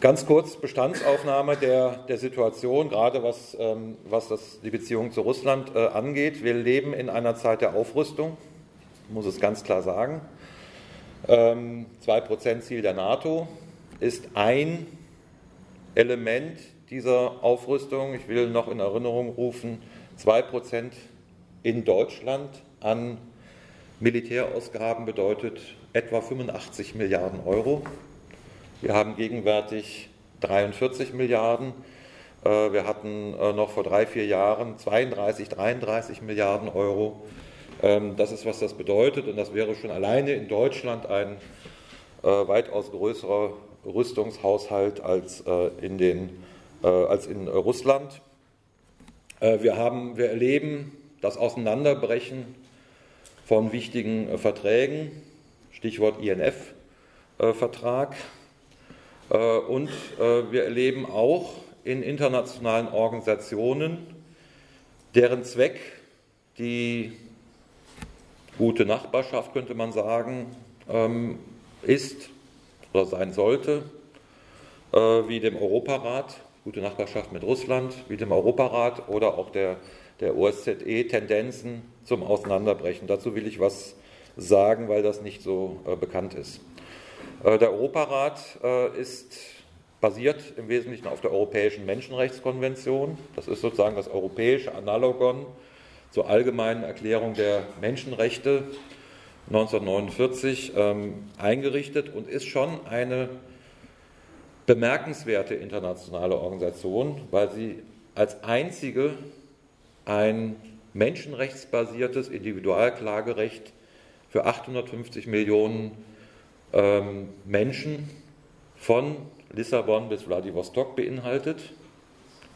Ganz kurz Bestandsaufnahme der Situation, gerade was die Beziehung zu Russland angeht. Wir leben in einer Zeit der Aufrüstung, ich muss es ganz klar sagen. 2%-Ziel der NATO ist ein Element dieser Aufrüstung. Ich will noch in Erinnerung rufen, 2% in Deutschland an Militärausgaben bedeutet etwa 85 Milliarden Euro. Wir haben gegenwärtig 43 Milliarden. Wir hatten noch vor 3-4 Jahren 33 Milliarden Euro. Das ist, was das bedeutet, und das wäre schon alleine in Deutschland ein weitaus größerer Rüstungshaushalt als in Russland. Wir erleben das Auseinanderbrechen von wichtigen Verträgen, Stichwort INF-Vertrag. Und wir erleben auch in internationalen Organisationen, deren Zweck die gute Nachbarschaft, könnte man sagen, ist oder sein sollte, wie dem Europarat, gute Nachbarschaft mit Russland, wie dem Europarat oder auch der OSZE, Tendenzen zum Auseinanderbrechen. Dazu will ich was sagen, weil das nicht so bekannt ist. Der Europarat basiert im Wesentlichen auf der Europäischen Menschenrechtskonvention. Das ist sozusagen das europäische Analogon zur allgemeinen Erklärung der Menschenrechte 1949 eingerichtet und ist schon eine bemerkenswerte internationale Organisation, weil sie als einzige ein menschenrechtsbasiertes Individualklagerecht für 850 Millionen Menschen von Lissabon bis Wladiwostok beinhaltet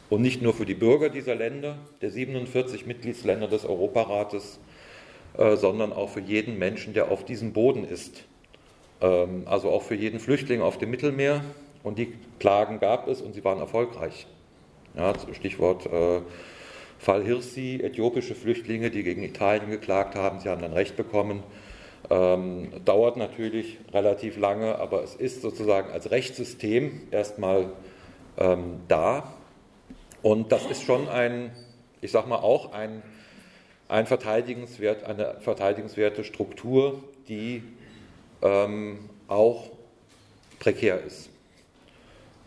und nicht nur für die Bürger dieser Länder, der 47 Mitgliedsländer des Europarates, sondern auch für jeden Menschen, der auf diesem Boden ist, also auch für jeden Flüchtling auf dem Mittelmeer, und die Klagen gab es und sie waren erfolgreich. Ja, Stichwort Fall Hirsi, äthiopische Flüchtlinge, die gegen Italien geklagt haben, sie haben dann Recht bekommen. Dauert natürlich relativ lange, aber es ist sozusagen als Rechtssystem erstmal da. Und das ist schon eine verteidigenswerte Struktur, die auch prekär ist.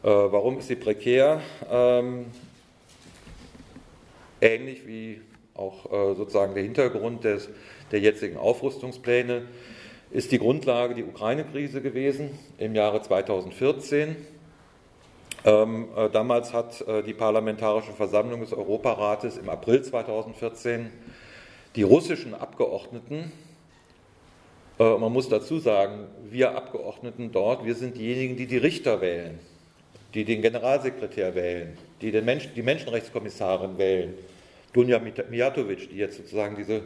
Warum ist sie prekär? Ähnlich wie auch sozusagen der Hintergrund der jetzigen Aufrüstungspläne ist die Grundlage die Ukraine-Krise gewesen im Jahre 2014. Damals hat die Parlamentarische Versammlung des Europarates im April 2014 die russischen Abgeordneten, man muss dazu sagen, wir Abgeordneten dort, wir sind diejenigen, die die Richter wählen, die den Generalsekretär wählen, die die Menschenrechtskommissarin wählen, Dunja Mijatovic, die jetzt sozusagen diese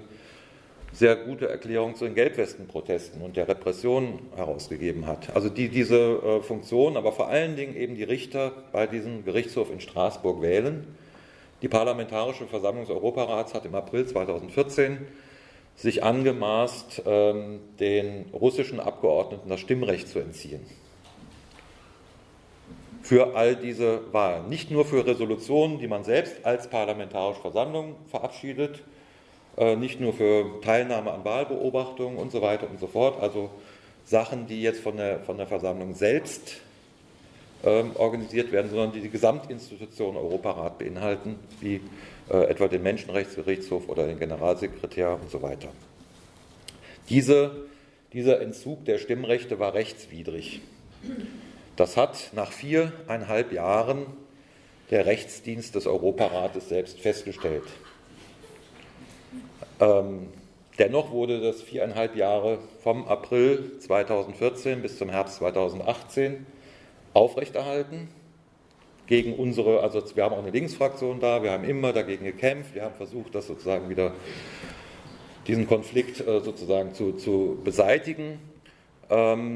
sehr gute Erklärung zu den Gelbwesten-Protesten und der Repression herausgegeben hat. Also die diese Funktion, aber vor allen Dingen eben die Richter bei diesem Gerichtshof in Straßburg wählen. Die Parlamentarische Versammlung des Europarats hat im April 2014 sich angemaßt, den russischen Abgeordneten das Stimmrecht zu entziehen. Für all diese Wahlen. Nicht nur für Resolutionen, die man selbst als Parlamentarische Versammlung verabschiedet, nicht nur für Teilnahme an Wahlbeobachtungen und so weiter und so fort, also Sachen, die jetzt von der Versammlung selbst organisiert werden, sondern die Gesamtinstitution Europarat beinhalten, wie etwa den Menschenrechtsgerichtshof oder den Generalsekretär und so weiter. Dieser Entzug der Stimmrechte war rechtswidrig. Das hat nach 4,5 Jahren der Rechtsdienst des Europarates selbst festgestellt. Dennoch wurde das 4,5 Jahre vom April 2014 bis zum Herbst 2018 aufrechterhalten. Wir haben auch eine Linksfraktion da, wir haben immer dagegen gekämpft, wir haben versucht, das sozusagen wieder, diesen Konflikt sozusagen zu beseitigen. Aber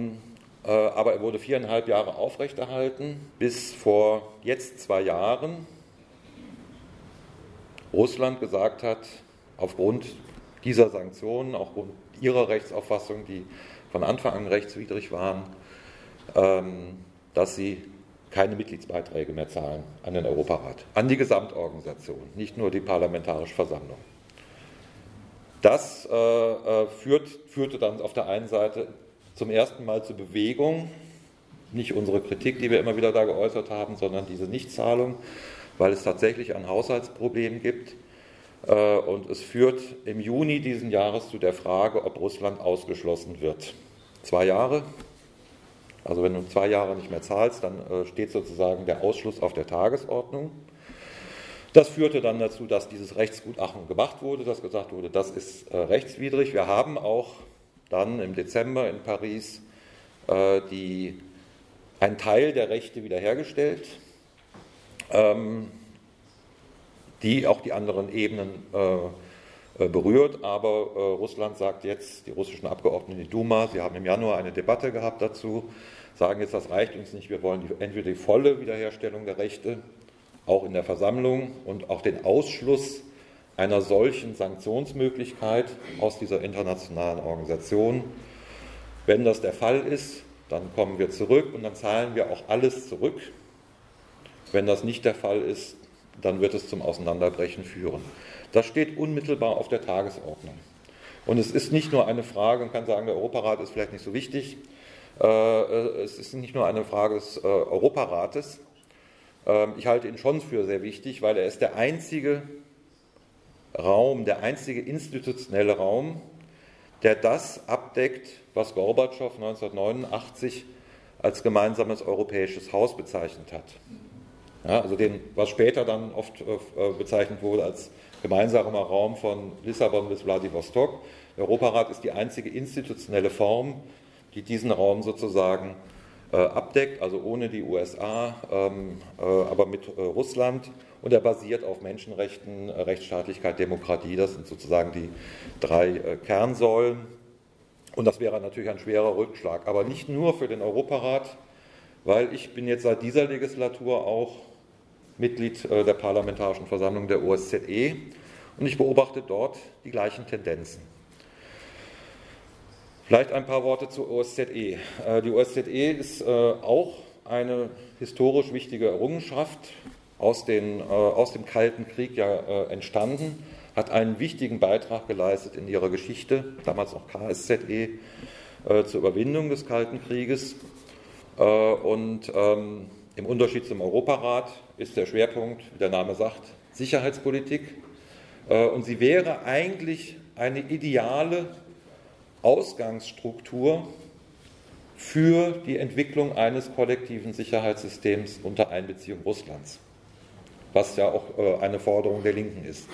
er wurde 4,5 Jahre aufrechterhalten, bis vor jetzt 2 Jahren Russland gesagt hat, aufgrund dieser Sanktionen, aufgrund ihrer Rechtsauffassung, die von Anfang an rechtswidrig waren, dass sie keine Mitgliedsbeiträge mehr zahlen an den Europarat, an die Gesamtorganisation, nicht nur die Parlamentarische Versammlung. Das führte dann auf der einen Seite zum ersten Mal zur Bewegung, nicht unsere Kritik, die wir immer wieder da geäußert haben, sondern diese Nichtzahlung, weil es tatsächlich ein Haushaltsproblem gibt. Und es führt im Juni diesen Jahres zu der Frage, ob Russland ausgeschlossen wird. 2 Jahre, also wenn du 2 Jahre nicht mehr zahlst, dann steht sozusagen der Ausschluss auf der Tagesordnung. Das führte dann dazu, dass dieses Rechtsgutachten gemacht wurde, dass gesagt wurde, das ist rechtswidrig. Wir haben auch dann im Dezember in Paris einen Teil der Rechte wiederhergestellt, die auch die anderen Ebenen berührt. Aber Russland sagt jetzt, die russischen Abgeordneten in die Duma, sie haben im Januar eine Debatte gehabt dazu, sagen jetzt, das reicht uns nicht, wir wollen entweder die volle Wiederherstellung der Rechte, auch in der Versammlung, und auch den Ausschluss einer solchen Sanktionsmöglichkeit aus dieser internationalen Organisation. Wenn das der Fall ist, dann kommen wir zurück und dann zahlen wir auch alles zurück. Wenn das nicht der Fall ist, dann wird es zum Auseinanderbrechen führen. Das steht unmittelbar auf der Tagesordnung. Und es ist nicht nur eine Frage, man kann sagen, der Europarat ist vielleicht nicht so wichtig, es ist nicht nur eine Frage des Europarates. Ich halte ihn schon für sehr wichtig, weil er ist der einzige Raum, der einzige institutionelle Raum, der das abdeckt, was Gorbatschow 1989 als gemeinsames europäisches Haus bezeichnet hat. Ja, also was später dann oft bezeichnet wurde als gemeinsamer Raum von Lissabon bis Wladiwostok. Der Europarat ist die einzige institutionelle Form, die diesen Raum sozusagen abdeckt, also ohne die USA, aber mit Russland. Und er basiert auf Menschenrechten, Rechtsstaatlichkeit, Demokratie. Das sind sozusagen die 3 Kernsäulen. Und das wäre natürlich ein schwerer Rückschlag. Aber nicht nur für den Europarat, weil ich bin jetzt seit dieser Legislatur auch Mitglied der Parlamentarischen Versammlung der OSZE und ich beobachte dort die gleichen Tendenzen. Vielleicht ein paar Worte zur OSZE. Die OSZE ist auch eine historisch wichtige Errungenschaft, aus dem Kalten Krieg ja entstanden, hat einen wichtigen Beitrag geleistet in ihrer Geschichte, damals noch KSZE, zur Überwindung des Kalten Krieges. Und im Unterschied zum Europarat ist der Schwerpunkt, wie der Name sagt, Sicherheitspolitik. Und sie wäre eigentlich eine ideale Ausgangsstruktur für die Entwicklung eines kollektiven Sicherheitssystems unter Einbeziehung Russlands, was ja auch eine Forderung der Linken ist.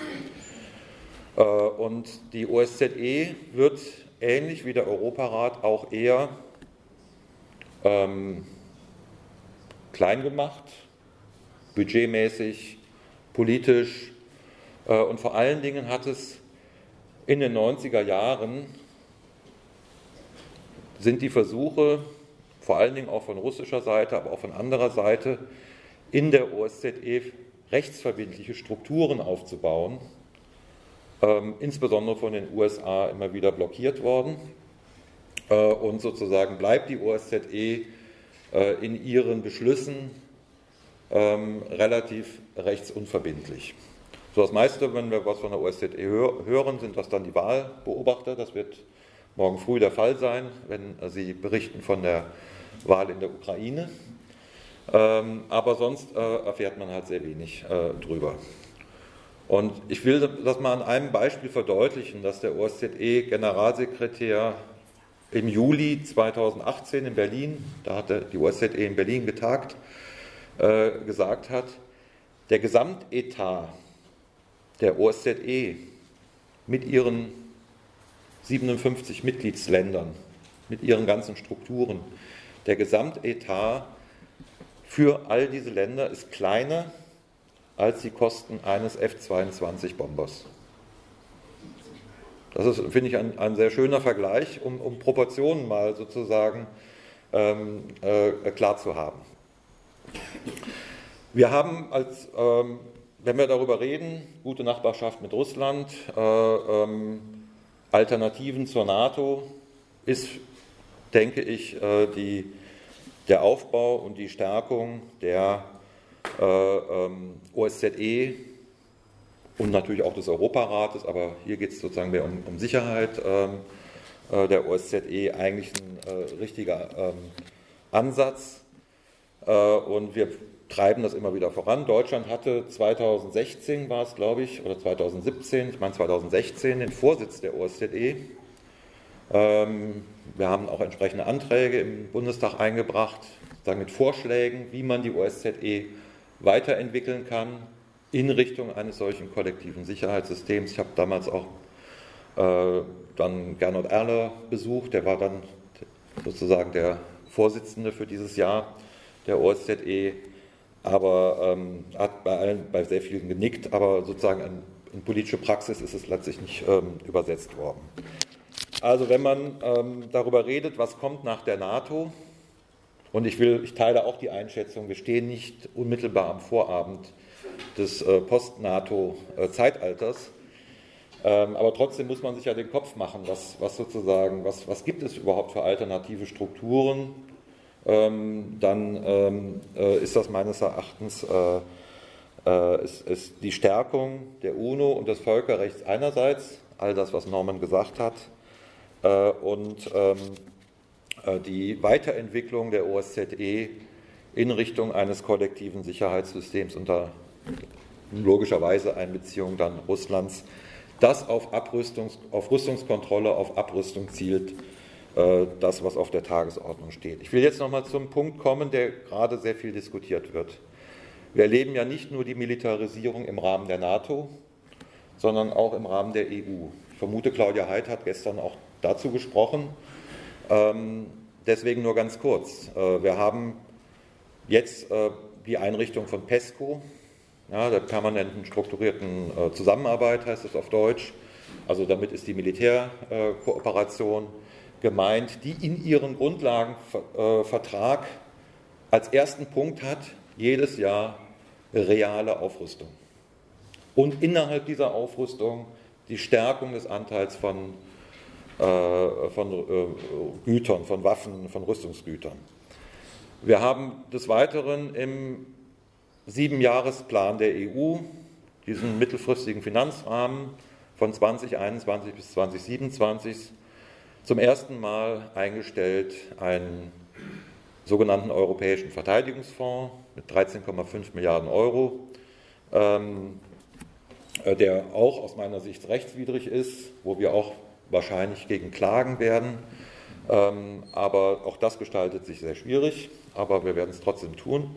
Und die OSZE wird ähnlich wie der Europarat auch eher klein gemacht, budgetmäßig, politisch, und vor allen Dingen hat es in den 90er Jahren sind die Versuche, vor allen Dingen auch von russischer Seite, aber auch von anderer Seite, in der OSZE rechtsverbindliche Strukturen aufzubauen, insbesondere von den USA immer wieder blockiert worden. Und sozusagen bleibt die OSZE in ihren Beschlüssen relativ rechtsunverbindlich. So, das meiste, wenn wir was von der OSZE hören, sind das dann die Wahlbeobachter. Das wird morgen früh der Fall sein, wenn Sie berichten von der Wahl in der Ukraine. Aber sonst erfährt man halt sehr wenig drüber. Und ich will das mal an einem Beispiel verdeutlichen, dass der OSZE-Generalsekretär im Juli 2018 in Berlin, da hatte die OSZE in Berlin getagt, gesagt hat, der Gesamtetat der OSZE mit ihren 57 Mitgliedsländern, mit ihren ganzen Strukturen, der Gesamtetat für all diese Länder ist kleiner als die Kosten eines F-22-Bombers. Das ist, finde ich, ein sehr schöner Vergleich, um Proportionen mal sozusagen klar zu haben. Wir haben, wenn wir darüber reden, gute Nachbarschaft mit Russland, Alternativen zur NATO, ist, denke ich, die der Aufbau und die Stärkung der OSZE und natürlich auch des Europarates, aber hier geht es sozusagen mehr um Sicherheit der OSZE, eigentlich ein richtiger Ansatz, und wir treiben das immer wieder voran. Deutschland hatte 2016, war es glaube ich, oder 2017, ich meine 2016, den Vorsitz der OSZE. Wir haben auch entsprechende Anträge im Bundestag eingebracht, sozusagen mit Vorschlägen, wie man die OSZE weiterentwickeln kann in Richtung eines solchen kollektiven Sicherheitssystems. Ich habe damals auch dann Gernot Erler besucht, der war dann sozusagen der Vorsitzende für dieses Jahr der OSZE, aber hat bei sehr vielen genickt, aber sozusagen in politische Praxis ist es letztlich nicht übersetzt worden. Also wenn man darüber redet, was kommt nach der NATO, und ich teile auch die Einschätzung, wir stehen nicht unmittelbar am Vorabend des Post-NATO-Zeitalters, aber trotzdem muss man sich ja den Kopf machen, was gibt es überhaupt für alternative Strukturen, ist das meines Erachtens ist die Stärkung der UNO und des Völkerrechts einerseits, all das, was Norman gesagt hat, und die Weiterentwicklung der OSZE in Richtung eines kollektiven Sicherheitssystems unter logischerweise Einbeziehung dann Russlands, das auf Rüstungskontrolle, auf Abrüstung zielt, das, was auf der Tagesordnung steht. Ich will jetzt nochmal zum Punkt kommen, der gerade sehr viel diskutiert wird. Wir erleben ja nicht nur die Militarisierung im Rahmen der NATO, sondern auch im Rahmen der EU. Ich vermute, Claudia Heidt hat gestern auch dazu gesprochen. Deswegen nur ganz kurz. Wir haben jetzt die Einrichtung von PESCO, ja, der permanenten strukturierten Zusammenarbeit heißt es auf Deutsch. Also damit ist die Militärkooperation gemeint, die in ihren Grundlagenvertrag als ersten Punkt hat, jedes Jahr reale Aufrüstung. Und innerhalb dieser Aufrüstung die Stärkung des Anteils von Gütern, von Waffen, von Rüstungsgütern. Wir haben des Weiteren im 7-Jahresplan der EU, diesen mittelfristigen Finanzrahmen von 2021 bis 2027, zum ersten Mal eingestellt einen sogenannten Europäischen Verteidigungsfonds mit 13,5 Milliarden Euro, der auch aus meiner Sicht rechtswidrig ist, wo wir auch wahrscheinlich gegen klagen werden. Aber auch das gestaltet sich sehr schwierig, aber wir werden es trotzdem tun.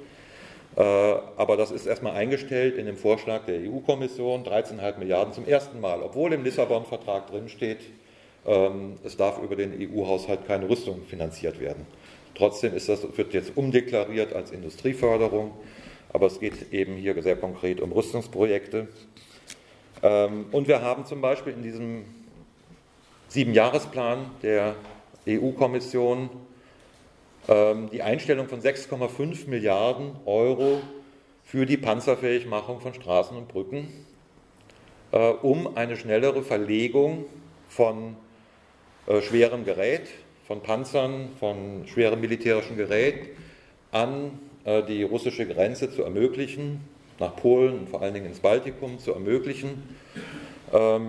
Aber das ist erstmal eingestellt in dem Vorschlag der EU-Kommission, 13,5 Milliarden zum ersten Mal, obwohl im Lissabon-Vertrag drinsteht, es darf über den EU-Haushalt keine Rüstung finanziert werden. Trotzdem wird jetzt umdeklariert als Industrieförderung, aber es geht eben hier sehr konkret um Rüstungsprojekte. Und wir haben zum Beispiel in diesem 7-Jahresplan der EU-Kommission die Einstellung von 6,5 Milliarden Euro für die Panzerfähigmachung von Straßen und Brücken, um eine schnellere Verlegung von schwerem Gerät, von Panzern, von schwerem militärischen Gerät an die russische Grenze zu ermöglichen, nach Polen und vor allen Dingen ins Baltikum zu ermöglichen. Das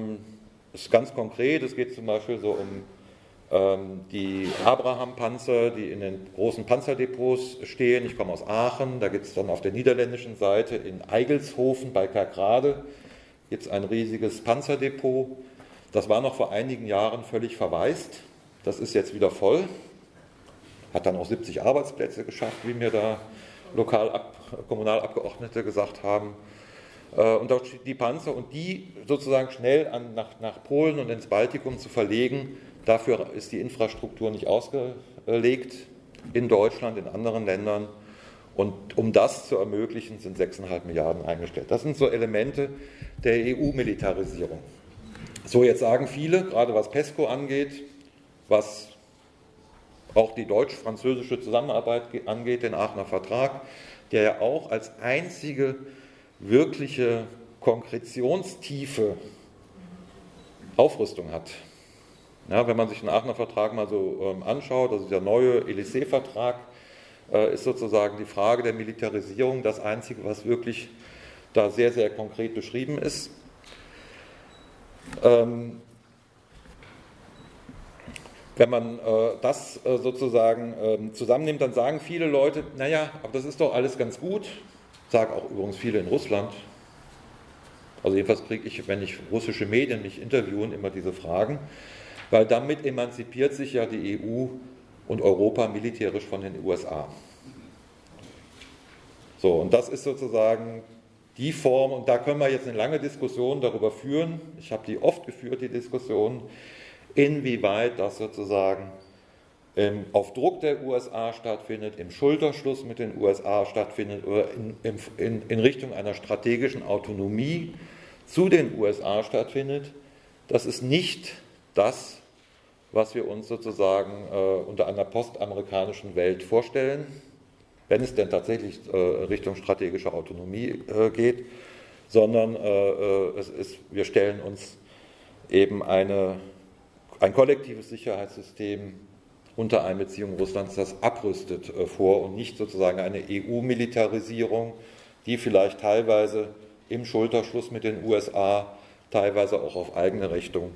ist ganz konkret, es geht zum Beispiel so um die Abraham-Panzer, die in den großen Panzerdepots stehen. Ich komme aus Aachen, da gibt es dann auf der niederländischen Seite in Eigelshofen bei Kerkrade jetzt ein riesiges Panzerdepot. Das war noch vor einigen Jahren völlig verwaist, das ist jetzt wieder voll, hat dann auch 70 Arbeitsplätze geschafft, wie mir da Kommunalabgeordnete gesagt haben. Und dort die Panzer und die sozusagen schnell nach Polen und ins Baltikum zu verlegen, dafür ist die Infrastruktur nicht ausgelegt in Deutschland, in anderen Ländern. Und um das zu ermöglichen, sind 6,5 Milliarden eingestellt. Das sind so Elemente der EU-Militarisierung. So, jetzt sagen viele, gerade was PESCO angeht, was auch die deutsch-französische Zusammenarbeit angeht, den Aachener Vertrag, der ja auch als einzige wirkliche Konkretionstiefe Aufrüstung hat. Ja, wenn man sich den Aachener Vertrag mal so anschaut, also der neue Elysée-Vertrag, ist sozusagen die Frage der Militarisierung das Einzige, was wirklich da sehr, sehr konkret beschrieben ist. Wenn man das sozusagen zusammennimmt, dann sagen viele Leute, naja, aber das ist doch alles ganz gut, sagen auch übrigens viele in Russland. Also jedenfalls kriege ich, wenn ich russische Medien mich interviewen, immer diese Fragen, weil damit emanzipiert sich ja die EU und Europa militärisch von den USA. So, und das ist sozusagen die Form, und da können wir jetzt eine lange Diskussion darüber führen, ich habe die oft geführt, die Diskussion, inwieweit das sozusagen auf Druck der USA stattfindet, im Schulterschluss mit den USA stattfindet oder in Richtung einer strategischen Autonomie zu den USA stattfindet. Das ist nicht das, was wir uns sozusagen unter einer postamerikanischen Welt vorstellen, wenn es denn tatsächlich Richtung strategische Autonomie geht, sondern wir stellen uns eben ein kollektives Sicherheitssystem unter Einbeziehung Russlands, das abrüstet, vor und nicht sozusagen eine EU-Militarisierung, die vielleicht teilweise im Schulterschluss mit den USA, teilweise auch auf eigene Rechnung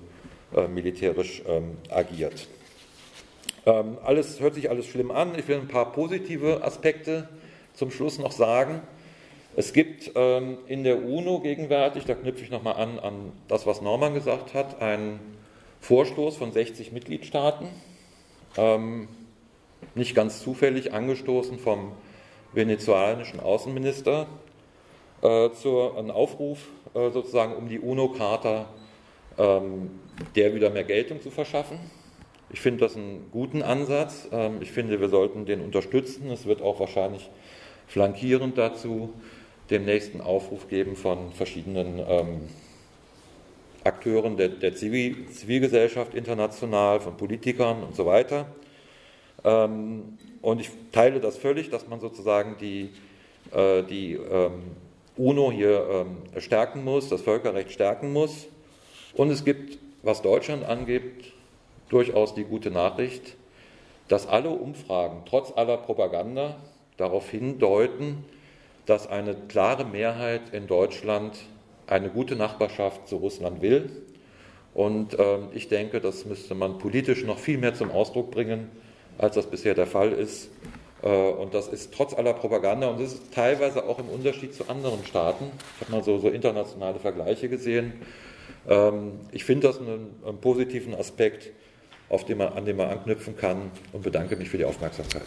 militärisch agiert. Alles hört sich alles schlimm an. Ich will ein paar positive Aspekte zum Schluss noch sagen. Es gibt in der UNO gegenwärtig, da knüpfe ich nochmal an das, was Norman gesagt hat, einen Vorstoß von 60 Mitgliedstaaten, nicht ganz zufällig angestoßen vom venezolanischen Außenminister, einen Aufruf sozusagen, um die UNO-Charta der wieder mehr Geltung zu verschaffen. Ich finde das einen guten Ansatz. Ich finde, wir sollten den unterstützen. Es wird auch wahrscheinlich flankierend dazu den nächsten Aufruf geben von verschiedenen Akteuren der Zivilgesellschaft international, von Politikern und so weiter. Und ich teile das völlig, dass man sozusagen die UNO hier stärken muss, das Völkerrecht stärken muss. Und es gibt, was Deutschland angeht, durchaus die gute Nachricht, dass alle Umfragen trotz aller Propaganda darauf hindeuten, dass eine klare Mehrheit in Deutschland eine gute Nachbarschaft zu Russland will. Und ich denke, das müsste man politisch noch viel mehr zum Ausdruck bringen, als das bisher der Fall ist. Und das ist trotz aller Propaganda, und das ist teilweise auch im Unterschied zu anderen Staaten. Ich habe mal so internationale Vergleiche gesehen. Ich finde das einen positiven Aspekt, an dem man anknüpfen kann, und bedanke mich für die Aufmerksamkeit.